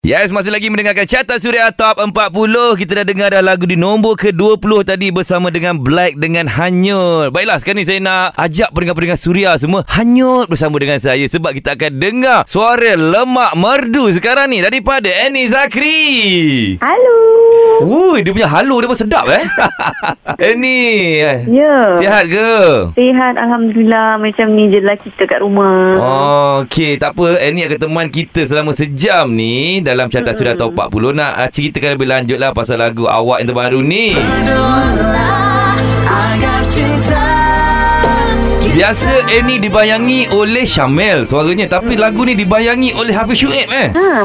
Yes, masih lagi mendengarkan Carta Suria Top 40. Kita dah dengar dah lagu di nombor ke-20 tadi bersama dengan Black dengan Hanyul. Baiklah, sekarang ni saya nak ajak pendengar-pendengar Suria semua hanyut bersama dengan saya. Sebab kita akan dengar suara lemak merdu sekarang ni daripada Annie Zakri. Halo. Wuih, dia punya halo dia pun sedap Annie. Ya. Sihat ke? Sihat, Alhamdulillah. Macam ni je lah kita kat rumah. Oh, okey, tak apa. Annie akan teman kita selama sejam ni dalam Carta Suria Top 40. Nak ceritakan lebih lanjut lah pasal lagu awak yang terbaru ni. Biasa Annie dibayangi oleh Syamel suaranya, tapi lagu ni dibayangi oleh Hafiz Suhaib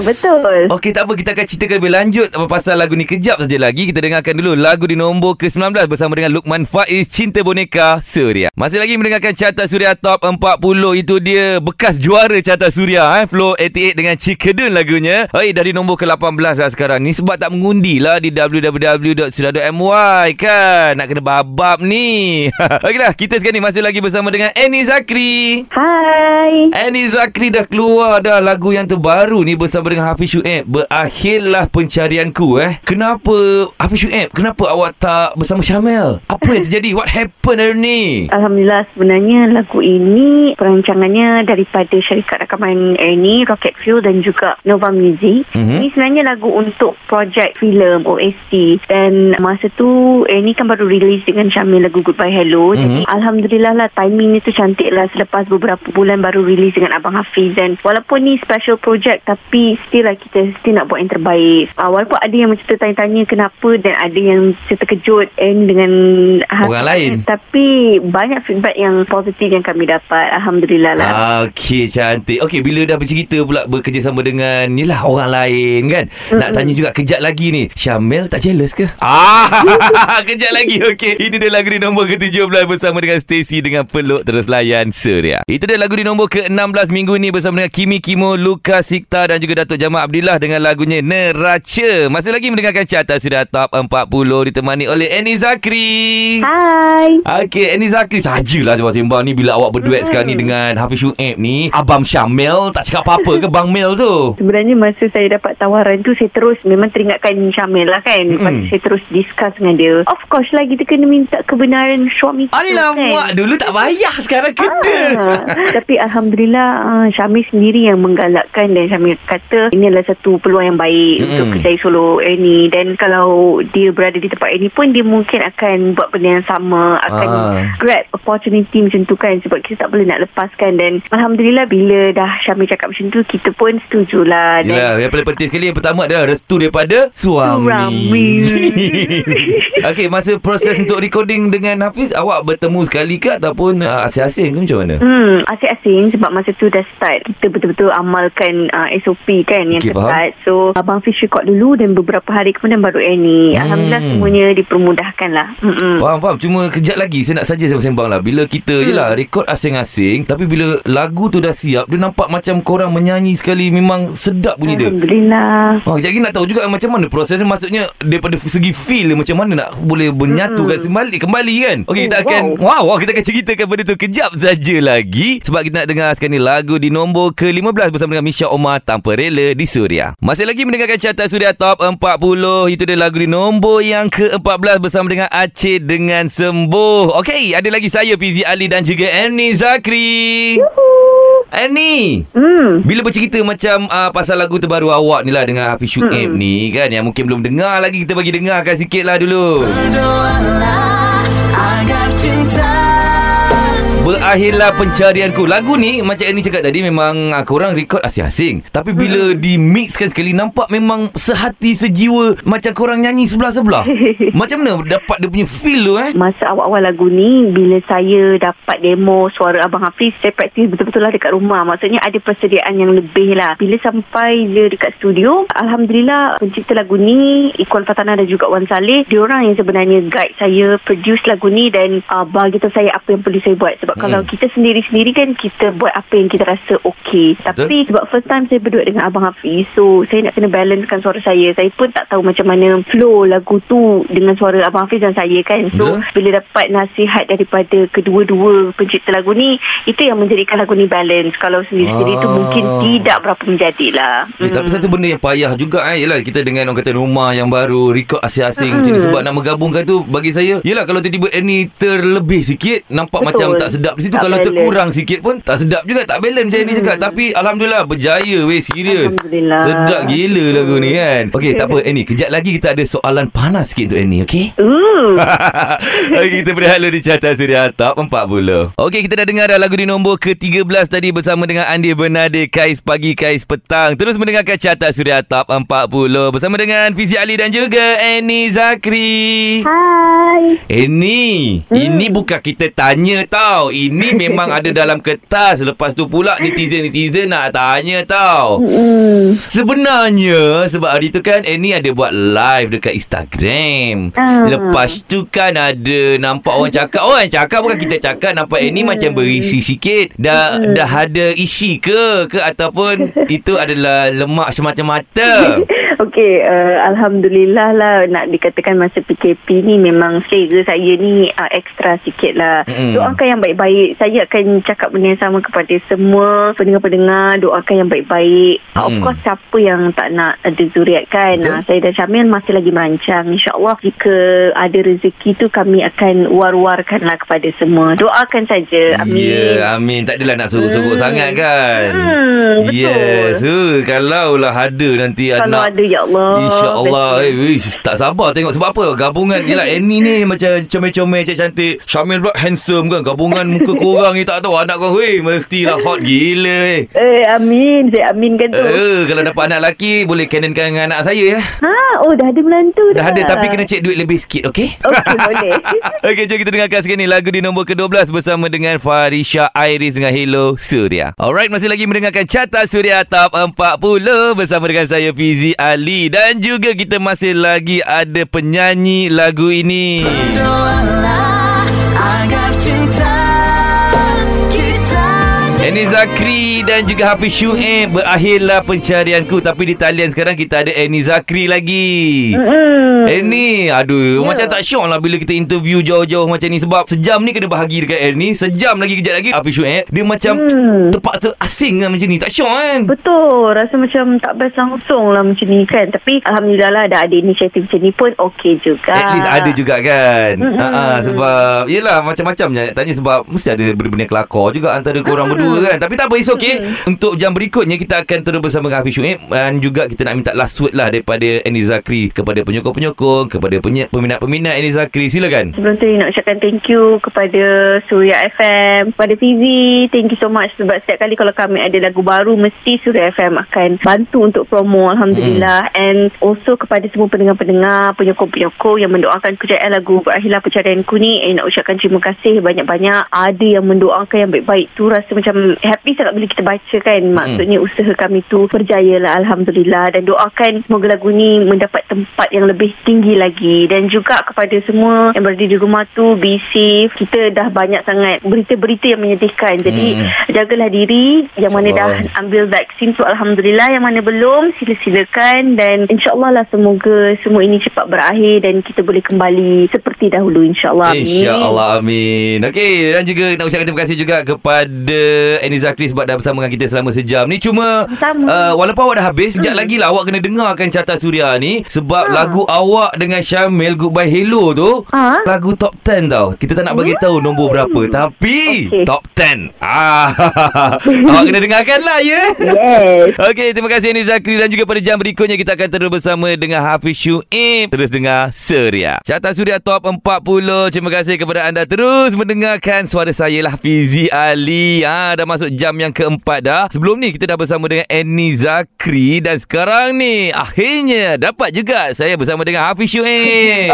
betul. Okey, tak apa, kita akan ceritakan lebih lanjut pasal lagu ni kejap saja lagi. Kita dengarkan dulu lagu di nombor ke-19 bersama dengan Lukman Faiz, Cinta Boneka Suria. Masih lagi mendengarkan Carta Suria Top 40. Itu dia bekas juara Carta Suria Flow 88 dengan Cikedun lagunya. Oi, dah di nombor ke-18 lah sekarang ni sebab tak mengundi lah di www.suria.my kan. Nak kena babab ni. Okeylah, kita sekarang ni masih lagi bersama dengan Annie Zakri. Hai. Annie Zakri dah keluar dah lagu yang terbaru ni bersama dengan Hafiz Suhaib, Berakhirlah Pencarianku. Kenapa Hafiz Suhaib? Kenapa awak tak bersama Syamel? Apa yang terjadi? What happened hari ni? Alhamdulillah, sebenarnya lagu ini perancangannya daripada syarikat rakaman Annie, Rocket Fuel dan juga Nova Music. Ini sebenarnya lagu untuk projek filem OST, dan masa tu Annie kan baru release dengan Syamel lagu Goodbye Hello. Jadi Alhamdulillah lah, timing ni tu cantik lah. Selepas beberapa bulan baru release dengan Abang Hafiz, dan walaupun ni special project, tapi still lah kita still nak buat yang terbaik. Walaupun ada yang macam tertanya-tanya kenapa, dan ada yang terkejut dengan orang lain, tapi banyak feedback yang positif yang kami dapat. Alhamdulillah lah. Okey, cantik. Okey, bila dah bercerita pula bekerjasama dengan ni lah orang lain kan, nak tanya juga kejap lagi ni, Syamel tak jealous ke? Kejap lagi. Okey, ini dia lagu di nombor ke-17 bersama dengan Stacy dengan Peluk Terus Layan Suria. Itu dia lagu di nombor ke-16 minggu ni bersama dengan Kimi Kimo, Lukas Sikta dan juga Datuk Jamal Abdullah dengan lagunya Neraca. Masih lagi mendengarkan Carta Suria Top 40 ditemani oleh Annie Zakri. Hai. Okey, Annie Zakri, sajalah sebab sembang ni bila awak berduet sekarang ni dengan Hafiz Suhaib ni, Abang Syamel tak cakap apa-apa ke Bang Mel tu? Sebenarnya masa saya dapat tawaran tu, saya terus memang teringatkan Syamel lah kan. Lepas saya terus discuss dengan dia. Of course lah kita kena minta kebenaran suami kita. Alamak, kan? Dulu tak payah, sekarang kena. Tapi Alhamdulillah Syamil sendiri yang menggalakkan, dan Syamil kata ini adalah satu peluang yang baik untuk kerjaya solo Annie, dan kalau dia berada di tempat Annie pun dia mungkin akan buat benda yang sama, akan grab opportunity macam tu kan, sebab kita tak boleh nak lepaskan. Dan Alhamdulillah bila dah Syamil cakap macam tu, kita pun setujulah. Yalah, yang paling penting sekali yang pertama adalah restu daripada suami. Okey, masa proses untuk recording dengan Hafiz, awak bertemu sekali ke ataupun asing-asing ke macam mana? Asing-asing, sebab masa tu dah start kita betul-betul amalkan SOP kan yang ketat. So Abang Fish record dulu, dan beberapa hari kemudian baru Annie. Alhamdulillah semuanya dipermudahkan lah. Faham. Cuma kejap lagi saya nak saja sembang lah, bila kita yelah record asing-asing, tapi bila lagu tu dah siap, dia nampak macam korang menyanyi sekali, memang sedap bunyi dia. Alhamdulillah. Kejap lagi nak tahu juga macam mana prosesnya, maksudnya daripada segi feel macam mana nak boleh menyatukan kembali kan. Okey, kita akan kita akan ceritakan benda tu kejap saja lagi, sebab kita nak dengar sekarang ni lagu di nombor ke-15 bersama dengan Misha Oma, Tanpa Rela di Suria. Masih lagi mendengarkan Carta Suria Top 40. Itu dia lagu di nombor yang ke-14 bersama dengan Aceh dengan Sembuh. Okey, ada lagi saya Fizi Ali dan juga Annie Zakri. Annie, bila bercerita macam pasal lagu terbaru awak ni lah dengan Hafiz Suhaib ni kan, yang mungkin belum dengar lagi, kita bagi dengarkan sikit lah dulu. Berdoalah agar cinta Berakhirlah pencarianku. Lagu ni macam Annie cakap tadi, memang korang rekod asing-asing, tapi bila dimixkan sekali, nampak memang sehati sejiwa, macam korang nyanyi sebelah-sebelah. Macam mana dapat dia punya feel tu Masa awal-awal lagu ni, bila saya dapat demo suara Abang Hafiz, saya praktis betul-betul lah dekat rumah. Maksudnya ada persediaan yang lebih lah. Bila sampai dia dekat studio, Alhamdulillah pencipta lagu ni Ikhwan Fatanah dan juga Wan Salleh, diorang yang sebenarnya guide saya produce lagu ni dan bagi tahu saya apa yang perlu saya buat. Sebab kalau kita sendiri-sendiri kan, kita buat apa yang kita rasa okey. Tapi sebab first time saya berdua dengan Abang Hafiz, so saya nak kena balancekan suara saya. Saya pun tak tahu macam mana flow lagu tu dengan suara Abang Hafiz dan saya kan. So bila dapat nasihat daripada kedua-dua pencipta lagu ni, itu yang menjadikan lagu ni balance. Kalau sendiri-sendiri tu mungkin tidak berapa menjadilah. Tapi satu benda yang payah juga ialah kita dengan orang kata rumah yang baru, record asing-asing macam ni. Sebab nak menggabungkan tu bagi saya, yelah kalau tiba-tiba Annie terlebih sikit, nampak macam tak sedap di situ. Kalau balance, terkurang sikit pun tak sedap juga, tak balance macam Annie cakap. Tapi Alhamdulillah berjaya, weh, serius. Sedap gila lagu ni kan. Okey, tak apa Annie, kejap lagi kita ada soalan panas sikit untuk Annie, okey? Okey, kita berhala di Carta Suria Top 40. Okey, kita dah dengar dah lagu di nombor ke-13 tadi bersama dengan Andi Bernadi, Kais Pagi Kais Petang. Terus mendengarkan Carta Suria Top 40 bersama dengan Fizi Ali dan juga Annie Zakri. Hai Annie, ini bukan kita tanya tau, ini memang ada dalam kertas. Lepas tu pula netizen-netizen nak tanya tau. Sebenarnya sebab hari tu kan Annie ada buat live dekat Instagram. Lepas tu kan ada nampak orang cakap, orang cakap bukan kita cakap, nampak Annie macam berisi sikit. Dah ada isi ke ataupun itu adalah lemak semacam mata? Okey, Alhamdulillah lah, nak dikatakan masa PKP ni memang selera saya ni ekstra sikit lah. Doakan yang baik-baik. Saya akan cakap benda yang sama kepada semua pendengar-pendengar, doakan yang baik-baik. Of course, siapa yang tak nak ada zuriat kan. Saya dan Syamel masih lagi merancang, InsyaAllah jika ada rezeki tu kami akan war-warkan lah kepada semua. Doakan saja. Amin. Ya, amin. Tak adalah nak suruh-suruh sangat kan. Betul. Yes. Kalau lah ada nanti anak, ada, ya Allah, InsyaAllah. Tak sabar tengok. Sebab apa gabungan ni lah, Annie ni macam comel-comel cantik, Syamil pula handsome kan. Gabungan muka korang ni tak tahu anak korang mestilah hot gila. Amin. Saya aminkan tu. Kalau dapat anak lelaki, boleh canonkan dengan anak saya ya. Dah ada melantu dah. Dah ada, tapi kena cek duit lebih sikit. Okey boleh. Okey, jom kita dengarkan sekarang ni lagu di nombor ke-12 bersama dengan Farisha Iris dengan Hello Suria. Alright, masih lagi mendengarkan Carta Suria Top 40 bersama dengan saya Fizi Ali, dan juga kita masih lagi ada penyanyi lagu ini. Berdoalah agar cinta kita, Annie Zakri dan juga Hafiz Suhaib. Berakhirlah pencarianku. Tapi di talian sekarang kita ada Annie Zakri lagi. Annie, aduh, macam tak syok lah bila kita interview jauh-jauh macam ni. Sebab sejam ni kena bahagi dekat Annie, sejam lagi kejap lagi Hafiz Suhaib. Dia macam terpaksa asing lah macam ni. Tak syok kan? Betul. Rasa macam tak best langsung lah macam ni kan. Tapi Alhamdulillah lah dah ada inisiatif macam ni pun okey juga. At least ada juga kan. Sebab yelah macam-macam tanya, sebab mesti ada benda-benda kelakar juga antara korang berdua kan. Tapi tak apa, it's okay. Untuk jam berikutnya kita akan terus bersama dengan Hafiz Suhaib, dan juga kita nak minta last word lah daripada Annie Zakri kepada penyokong-penyokong, kepada peminat-peminat Annie Zakri. Silakan. Sebelum tu nak ucapkan thank you kepada Suria FM, kepada TV. Thank you so much sebab setiap kali kalau kami ada lagu baru, mesti Suria FM akan bantu untuk promo. Alhamdulillah. And also kepada semua pendengar-pendengar, penyokong-penyokong yang mendoakan kejayaan lagu Berakhirlah Pencarianku ni, nak ucapkan terima kasih banyak-banyak. Ada yang mendoakan yang baik-baik tu, rasa macam happy sangat bila kita baca kan. Maksudnya usaha kami tu berjayalah Alhamdulillah. Dan doakan semoga lagu ni mendapat tempat yang lebih tinggi lagi. Dan juga kepada semua yang berada di rumah tu, be safe. Kita dah banyak sangat berita-berita yang menyedihkan. Jadi jagalah diri. Yang mana dah ambil vaksin tu Alhamdulillah, yang mana belum sila-silakan. Dan InsyaAllah lah semoga semua ini cepat berakhir dan kita boleh kembali seperti dahulu InsyaAllah. Amin. InsyaAllah. Amin. Okey, dan juga nak ucapkan terima kasih juga kepada Annie Annie Zakri sebab dah bersama dengan kita selama sejam ni. Cuma walaupun awak dah habis, sekejap lagi lah awak kena dengarkan Carta Suria ni. Sebab lagu awak dengan Syamel, Goodbye Hello tu, lagu top 10 tau. Kita tak nak bagi tahu nombor berapa, tapi top 10. Awak kena dengarkan lah ya. Yes. Okay, terima kasih Annie Zakri. Dan juga pada jam berikutnya kita akan terus bersama dengan Hafiz Suhaib. Terus dengar Suria, Carta Suria Top 40. Terima kasih kepada anda terus mendengarkan suara saya lah, Fizi Ali. Dah masuk jam yang keempat dah. Sebelum ni kita dah bersama dengan Annie Zakri. Dan sekarang ni akhirnya dapat juga saya bersama dengan Hafiz Suhaib.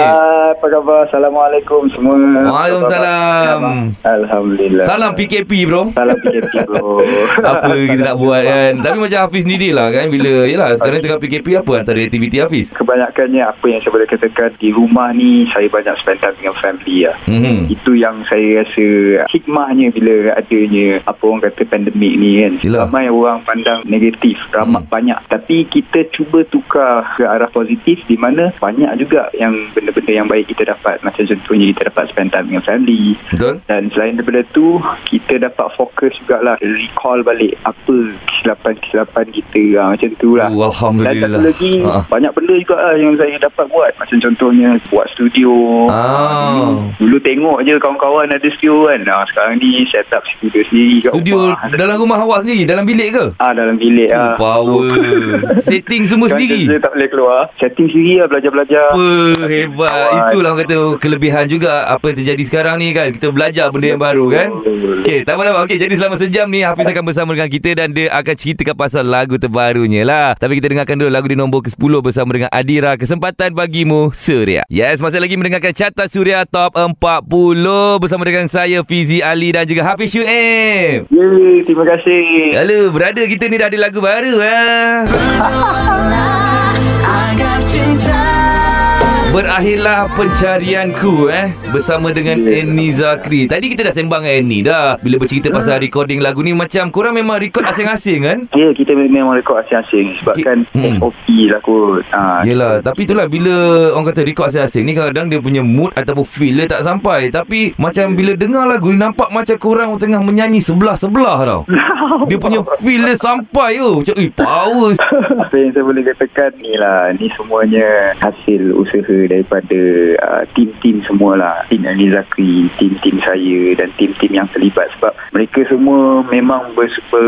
Apa khabar? Assalamualaikum semua. Waalaikumsalam. Alhamdulillah. Salam PKP bro. Salam PKP bro. Apa kita nak buat kan. Tapi macam Hafiz sendiri lah kan, bila yelah sekarang tengah PKP, apa antara aktiviti Hafiz? Kebanyakannya apa yang saya boleh katakan, di rumah ni saya banyak spend time dengan family lah. Itu yang saya rasa hikmahnya bila adanya apa orang kata pandemik ni kan. Yelah. Ramai orang pandang negatif, ramai banyak, tapi kita cuba tukar ke arah positif, di mana banyak juga yang benda-benda yang baik kita dapat. Macam contohnya kita dapat spend time dengan family. Betul. Dan selain daripada tu, kita dapat fokus jugalah recall balik apa kesilapan-kesilapan kita, macam tu lah. Alhamdulillah. Dan satu lagi banyak benda juga lah yang saya dapat buat. Macam contohnya buat studio. Dulu tengok je kawan-kawan ada studio kan. Sekarang ni set up studio sendiri. Studio rumah. Dalam rumah awak sendiri? Dalam bilik ke? Dalam bilik lah. Power. Setting semua sendiri? Saya tak boleh keluar, setting sendiri lah, belajar-belajar. Hebat. Itulah orang kata kelebihan juga apa yang terjadi sekarang ni kan. Kita belajar benda yang baru kan. Okay, tak apa-apa. Okay, jadi selama sejam ni Hafiz akan bersama dengan kita dan dia akan ceritakan pasal lagu terbarunya lah. Tapi kita dengarkan dulu lagu di nombor ke-10 bersama dengan Adira, Kesempatan Bagimu Suria. Yes, masih lagi mendengarkan Carta Suria Top 40 bersama dengan saya Fizi Ali dan juga Hafiz Suhaib. Yeay, terima kasih. Halo, brother kita ni dah ada lagu baru lah. Berakhirlah pencarianku bersama dengan Annie Zakri. Tadi kita dah sembang dengan Annie dah bila bercerita pasal recording lagu ni. Macam korang memang record asing-asing kan? Ya, kita memang record asing-asing sebab kan SOP lah kot. Yelah, tapi itulah bila orang kata record asing-asing ni kadang dia punya mood ataupun feel dia tak sampai. Tapi macam bila dengar lagu ni nampak macam korang tengah menyanyi sebelah-sebelah tau. Dia punya feel dia sampai tu. Macam power. Apa yang saya boleh katakan ni lah, ni semuanya hasil usaha daripada tim-tim semualah. Tim Annie Zakri, tim-tim saya dan tim-tim yang terlibat. Sebab mereka semua memang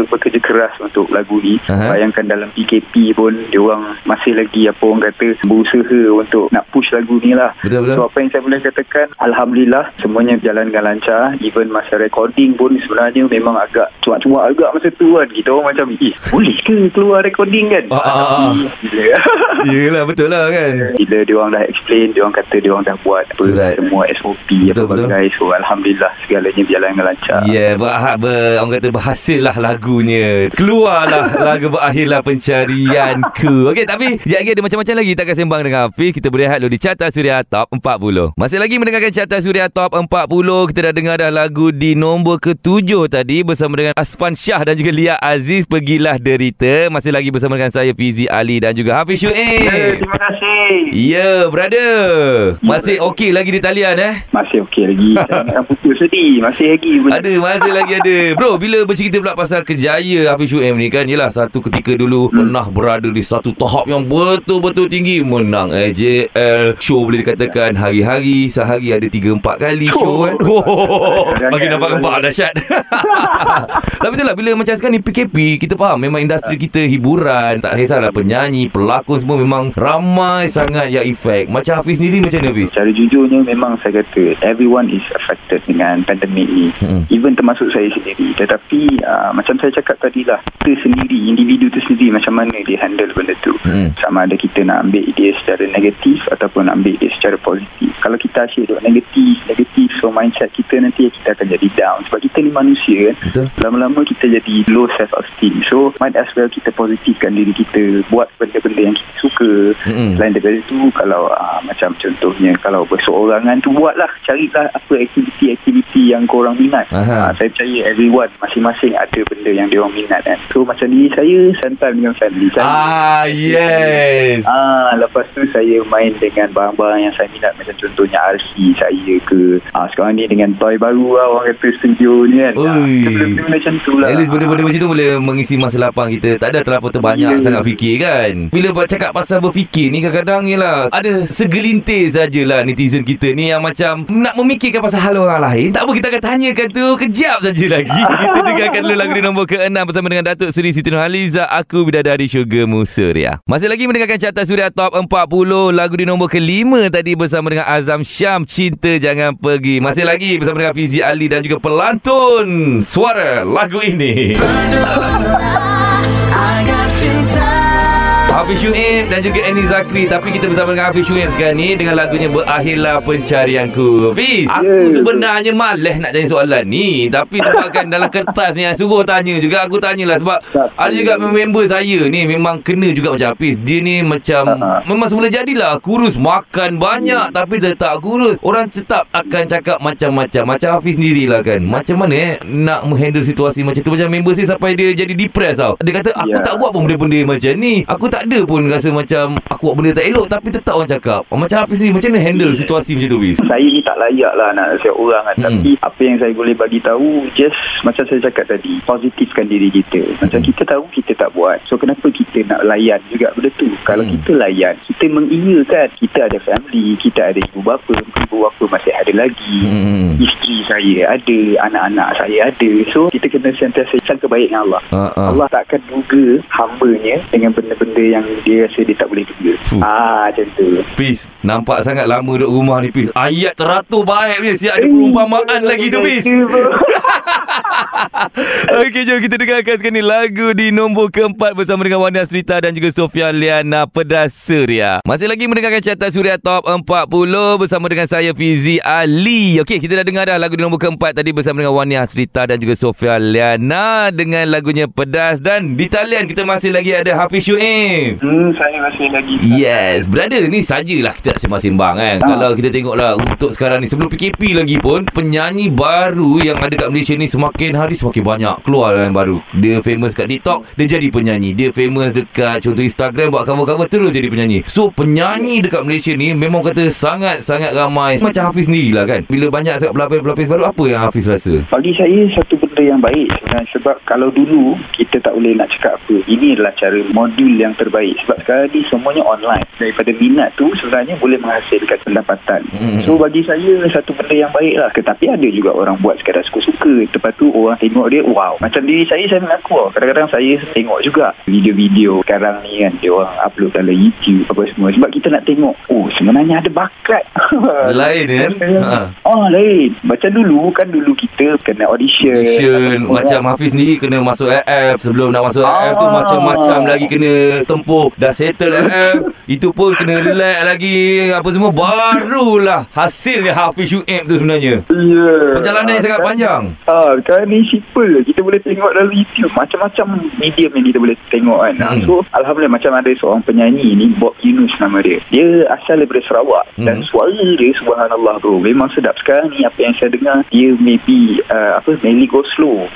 bekerja keras untuk lagu ni. Bayangkan dalam PKP pun diorang masih lagi apa orang kata berusaha untuk nak push lagu ni lah. Betul-betul. So apa yang saya boleh katakan, Alhamdulillah semuanya berjalan dengan lancar. Even masa recording pun sebenarnya memang agak cuak-cuak agak masa tu kan. Kita orang macam boleh ke keluar recording kan? Yelah, betul lah kan. Bila diorang dah explain, diorang kata diorang dah buat apa, semua SOP apa-apa. So Alhamdulillah segalanya berjalan dengan lancar. Ya, orang kata berhasil lah lagunya. Keluarlah lagu Berakhirlah Pencarianku. Okey, tapi sekejap lagi ada macam-macam lagi. Takkan sembang dengan Hafiz. Kita berehat dulu di Carta Suria Top 40. Masih lagi mendengarkan Carta Suria Top 40. Kita dah dengar dah lagu di nombor ke-7 tadi bersama dengan Asfansyah dan juga Lia Aziz, Pergilah Derita. Masih lagi bersama dengan saya Fizi Ali dan juga Hafiz Suhaib. Terima kasih. Ya, ada. Masih okey lagi di talian Masih okey lagi. Jangan putus sedih. Masih lagi punya. Ada, masih lagi ada. Bro, bila bercerita pula pasal kerjaya Hafiz Suhaib ni kan, yelah satu ketika dulu pernah berada di satu tahap yang betul-betul tinggi. Menang AJL. Show boleh dikatakan hari-hari, sehari ada 3-4 kali show kan. Bagi nampak gempak dahsyat. Tapi itulah bila macam sekarang ni PKP, kita faham memang industri kita hiburan, tak kisahlah penyanyi, pelakon semua memang ramai sangat yang efek. Macam Hafiz sendiri macam mana Hafiz? Secara jujurnya memang saya kata everyone is affected dengan pandemik ni. Even termasuk saya sendiri. Tetapi macam saya cakap tadi lah, kita sendiri, individu tu sendiri macam mana dia handle benda tu. Sama ada kita nak ambil dia secara negatif ataupun nak ambil dia secara positif. Kalau kita asyik duk negatif, so mindset kita nanti kita akan jadi down. Sebab kita ni manusia kan. Betul. Lama-lama kita jadi low self-esteem. So might as well kita positifkan diri kita, buat benda-benda yang kita suka. Selain daripada tu, kalau Macam contohnya kalau berseorangan tu, buatlah, carilah apa aktiviti-aktiviti yang korang minat. Saya percaya everyone masing-masing ada benda yang diorang minat kan. So macam diri saya, santan dengan family saya. Yes. Lepas tu saya main dengan barang-barang yang saya minat, macam contohnya RC saya ke, sekarang ni dengan toy baru lah, orang kata studio ni kan. Benda-benda macam tu lah. Benda-benda macam tu boleh mengisi masa lapang kita. Tak ada terlalu terbanyak sangat fikir kan. Bila cakap pasal berfikir ni, kadang-kadang yelah, ada segelintir sajalah netizen kita ni yang macam nak memikirkan pasal hal orang lain. Tak apa, kita akan tanyakan tu kejap saja lagi. Kita dengarkan dulu lagu di nombor ke-6 bersama dengan Datuk Seri Siti Nurhaliza, Aku Bidadari Syurga Musa Ria. Masih lagi mendengarkan Carta Suria Top 40. Lagu di nombor ke-5 tadi bersama dengan Azam Syam, Cinta Jangan Pergi. Masih lagi bersama dengan Fizi Ali dan juga pelantun suara lagu ini, Hafiz Suhaib dan juga Annie Zakri. Tapi kita bersama dengan Hafiz Suhaib sekarang ni dengan lagunya Berakhirlah Pencarianku. Hafiz, aku sebenarnya malas nak tanya soalan ni, tapi sebabkan dalam kertas ni suruh tanya juga, aku tanyalah. Sebab ada juga member saya ni memang kena juga macam Hafiz. Dia ni macam memang semula jadilah kurus, makan banyak tapi tetap kurus. Orang tetap akan cakap macam-macam. Macam Hafiz sendirilah kan, macam mana nak menghandle situasi macam tu. Macam member saya sampai dia jadi depressed tau. Dia kata aku tak buat pun benda-benda macam ni, aku tak ada pun rasa macam aku buat benda tak elok, tapi tetap orang cakap. Macam Hafiz ni, macam mana handle situasi macam tu, Hafiz? Saya ni tak layak lah nak nasihat orang kan. Tapi apa yang saya boleh bagi tahu, just macam saya cakap tadi, positifkan diri kita. Macam kita tahu kita tak buat, so kenapa kita nak layan juga benda tu? Kalau kita layan, kita mengiyakan. Kita ada family, kita ada ibu bapa. Ibu bapa masih ada lagi, isteri saya ada, anak-anak saya ada. So kita kena sentiasa sangka baik dengan Allah. Allah takkan duga hamba-Nya dengan benda-benda yang dia rasa dia tak boleh juga. Macam tu. Peace, nampak sangat lama duduk rumah ni, Peace. Ayat teratur baik ni, siap ada perumpamaan lagi tu, Peace. Okey, jom kita dengarkan sekarang ni lagu di nombor ke-4 bersama dengan Wani Asrita dan juga Sofia Liana, Pedas Suria. Masih lagi mendengarkan Carta Suria Top 40 bersama dengan saya, Fizi Ali. Okey, kita dah dengar dah lagu di nombor ke-4 tadi bersama dengan Wani Asrita dan juga Sofia Liana dengan lagunya Pedas. Dan di talian kita masih lagi ada Hafiz Suhaib. Saya masih lagi. Yes, brother, ni sajalah kita nak sembang-sembang kan. Kalau kita tengoklah untuk sekarang ni, sebelum PKP lagi pun, penyanyi baru yang ada kat Malaysia ni semakin hari semakin banyak keluar yang baru. Dia famous kat TikTok, dia jadi penyanyi. Dia famous dekat contoh Instagram, buat cover-cover, terus jadi penyanyi. So penyanyi dekat Malaysia ni memang kata sangat-sangat ramai. Macam Hafiz sendirilah kan, bila banyak sangat pelapis-pelapis baru, apa yang Hafiz rasa? Bagi saya satu benda yang baik sebenarnya. Sebab kalau dulu kita tak boleh nak cakap apa, ini adalah cara modul yang terbaik. Sebab sekarang ni semuanya online. Daripada minat tu sebenarnya boleh menghasilkan pendapatan. So bagi saya satu benda yang baik lah. Tetapi ada juga orang buat sekadar suka-suka. Lepas tu orang tengok dia, wow. Macam diri saya mengaku lah, kadang-kadang saya tengok juga video-video sekarang ni kan, dia orang upload dalam YouTube apa semua. Sebab kita nak tengok, oh sebenarnya ada bakat lain kan. Lain. Macam dulu kan, dulu kita kena audition. Macam Hafiz sendiri kena masuk AF. Sebelum nak masuk AF tu macam-macam lagi kena dah settle itu pun kena relax lagi apa semua, barulah hasilnya Hafiz Suhaib tu sebenarnya. Perjalanan yang sangat panjang. Sekarang ni simple, kita boleh tengok dalam YouTube, macam-macam medium yang kita boleh tengok kan. So alhamdulillah, macam ada seorang penyanyi ni, Bob Yunus nama dia. Dia asal daripada Sarawak dan suara dia subhanallah bro, memang sedap. Sekarang ni apa yang saya dengar dia maybe Mainly Go Slow.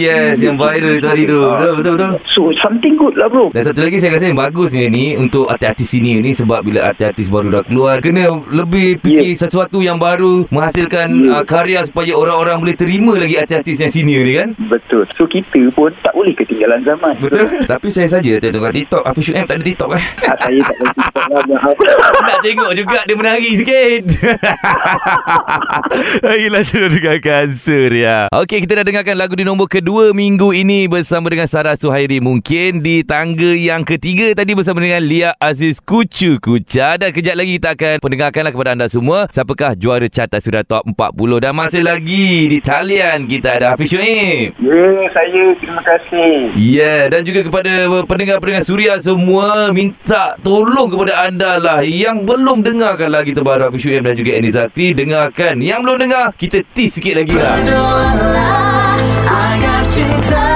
Yes, yang viral itu hari tu. Betul. So something good lah bro. Dan satu lagi saya rasa yang bagus ni untuk artis-artis senior ni. Sebab bila artis-artis baru dah keluar, kena lebih fikir sesuatu yang baru, menghasilkan karya supaya orang-orang boleh terima lagi artis-artis yang senior ni kan. Betul. So kita pun tak boleh ketinggalan zaman. Betul. Tapi saya saja tengok TikTok. Apa shoot tak ada TikTok kan? Saya tak ada TikTok lah. Nak tengok juga dia menari sikit. Ayolah, sudah dengarkan Suria. Okey, kita dah dengarkan lagu di nombor kedua minggu ini bersama dengan Sarah Suhairi. Mungkin di tangga yang ketiga tadi bersama dengan Lia Aziz, Kucu Kuca. Dan kejap lagi kita akan pendengarkanlah kepada anda semua siapakah juara Carta Suria Top 40. Dan masih lagi di talian kita ada Hafiz Suhaib. Saya terima kasih. Dan juga kepada pendengar-pendengar Suria semua, minta tolong kepada anda lah yang belum dengarkan lagi terbaru Hafiz Suhaib dan juga Annie Zakri, dengarkan. Yang belum dengar, kita tease sikit lagi lah. Berdoalah agar cinta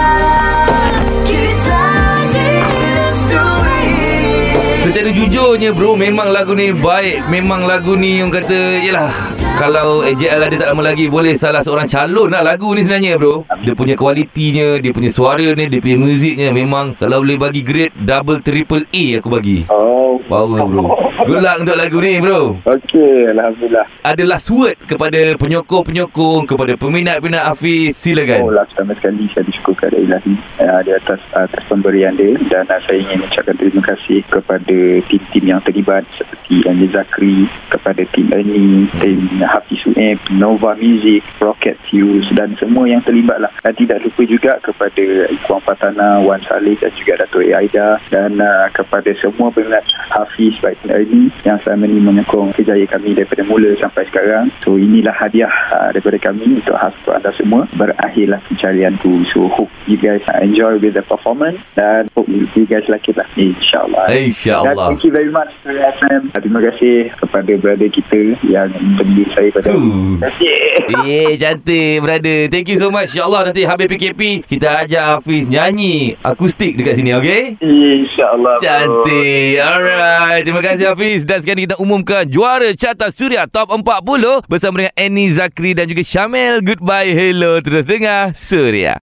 secara jujurnya bro, memang lagu ni baik. Memang lagu ni orang kata, yelah, kalau AJL ada tak lama lagi, boleh salah seorang calon lah lagu ni sebenarnya bro. Dia punya kualitinya, dia punya suara ni, dia punya muziknya, memang kalau boleh bagi grade double triple A aku bagi. Oh, power bro. Good luck untuk lagu ni bro. Okey, alhamdulillah. Ada last word kepada penyokong-penyokong, kepada peminat-peminat Hafiz, silakan. Oh, pertama sekali saya bersyukur kepada Ilahi di atas pemberian dia, dan saya ingin mengucapkan terima kasih kepada tim-tim yang terlibat seperti Annie Zakri, kepada tim Annie, tim Hafiz Suhaib, Nova Music, Rocket Fuel dan semua yang terlibatlah. Dan tidak lupa juga kepada Ikhwan Fatanah, Wan Salleh dan juga Datuk Aida, dan kepada semua peminat Hafiz baik Annie yang selama ini menyokong kerjaya kami daripada mula sampai sekarang. So inilah hadiah daripada kami untuk anda semua. Berakhirlah pencarian tu. So hope you guys enjoy with the performance dan hope you guys like it lah. InsyaAllah. InsyaAllah. Thank you very much to FM. Terima kasih kepada brother kita yang beri saya pada terima kasih. Yeah, cantik brother. Thank you so much. InsyaAllah nanti habis PKP kita ajak Hafiz nyanyi akustik dekat sini, okay? InsyaAllah. Cantik. Alright, terima kasih Hafiz. Dan sekarang kita umumkan juara Carta Suria Top 40 bersama dengan Annie Zakri dan juga Syamel. Goodbye, hello. Terus dengar Suria.